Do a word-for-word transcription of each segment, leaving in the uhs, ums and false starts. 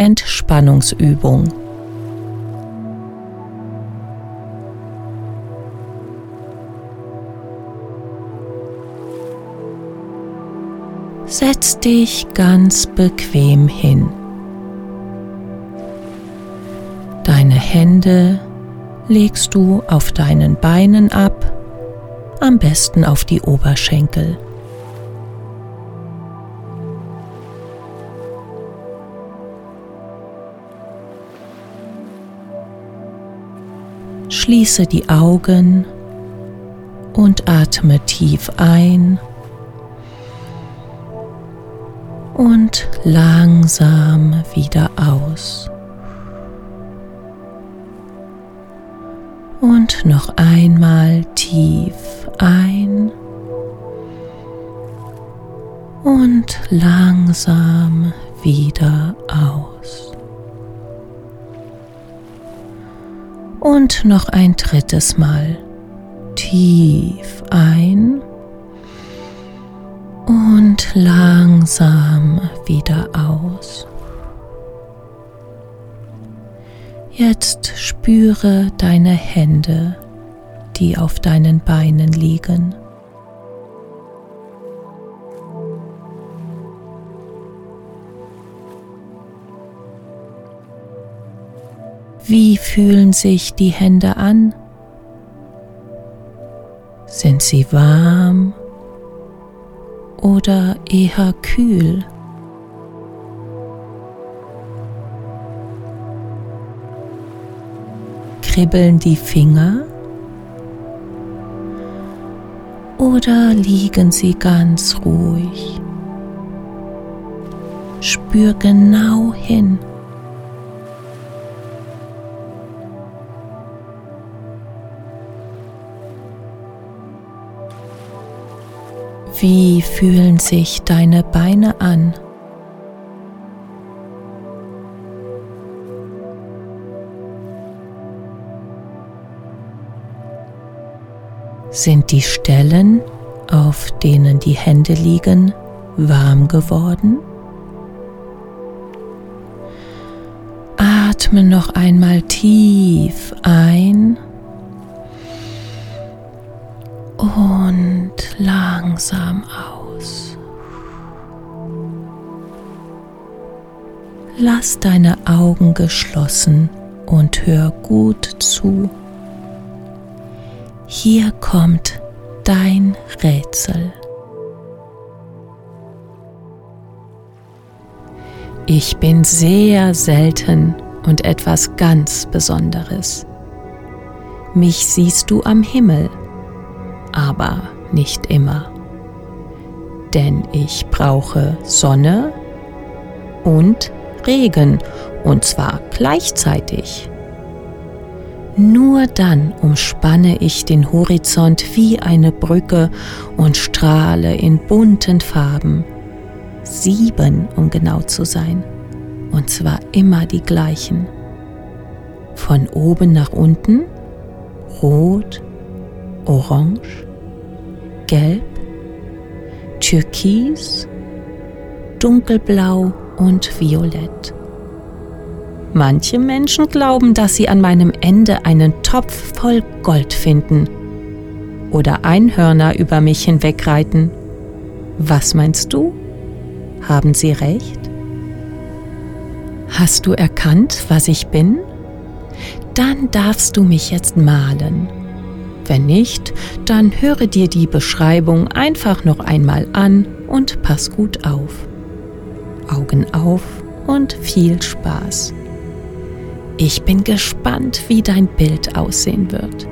Entspannungsübung. Setz dich ganz bequem hin. Deine Hände legst du auf deinen Beinen ab, am besten auf die Oberschenkel. Schließe die Augen und atme tief ein und langsam wieder aus. Und noch einmal tief ein und langsam wieder aus. Und noch ein drittes Mal tief ein und langsam wieder aus. Jetzt spüre deine Hände, die auf deinen Beinen liegen. Wie fühlen sich die Hände an? Sind sie warm oder eher kühl? Kribbeln die Finger oder liegen sie ganz ruhig? Spür genau hin. Wie fühlen sich deine Beine an? Sind die Stellen, auf denen die Hände liegen, warm geworden? Atme noch einmal tief ein und langsam aus. Lass deine Augen geschlossen und hör gut zu. Hier kommt dein Rätsel. Ich bin sehr selten und etwas ganz Besonderes. Mich siehst du am Himmel, aber nicht immer. Denn ich brauche Sonne und Regen, und zwar gleichzeitig. Nur dann umspanne ich den Horizont wie eine Brücke und strahle in bunten Farben. Sieben, um genau zu sein. Und zwar immer die gleichen. Von oben nach unten, rot, orange, gelb, türkis, dunkelblau und violett. Manche Menschen glauben, dass sie an meinem Ende einen Topf voll Gold finden oder Einhörner über mich hinwegreiten. Was meinst du? Haben sie recht? Hast du erkannt, was ich bin? Dann darfst du mich jetzt malen. Wenn nicht, dann höre dir die Beschreibung einfach noch einmal an und pass gut auf. Augen auf und viel Spaß! Ich bin gespannt, wie dein Bild aussehen wird.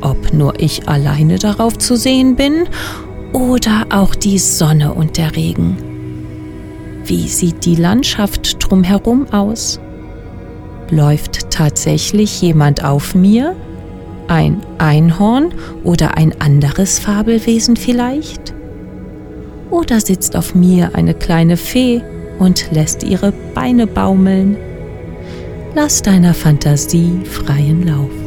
Ob nur ich alleine darauf zu sehen bin oder auch die Sonne und der Regen. Wie sieht die Landschaft drumherum aus? Läuft tatsächlich jemand auf mir? Ein Einhorn oder ein anderes Fabelwesen vielleicht? Oder sitzt auf mir eine kleine Fee und lässt ihre Beine baumeln? Lass deiner Fantasie freien Lauf.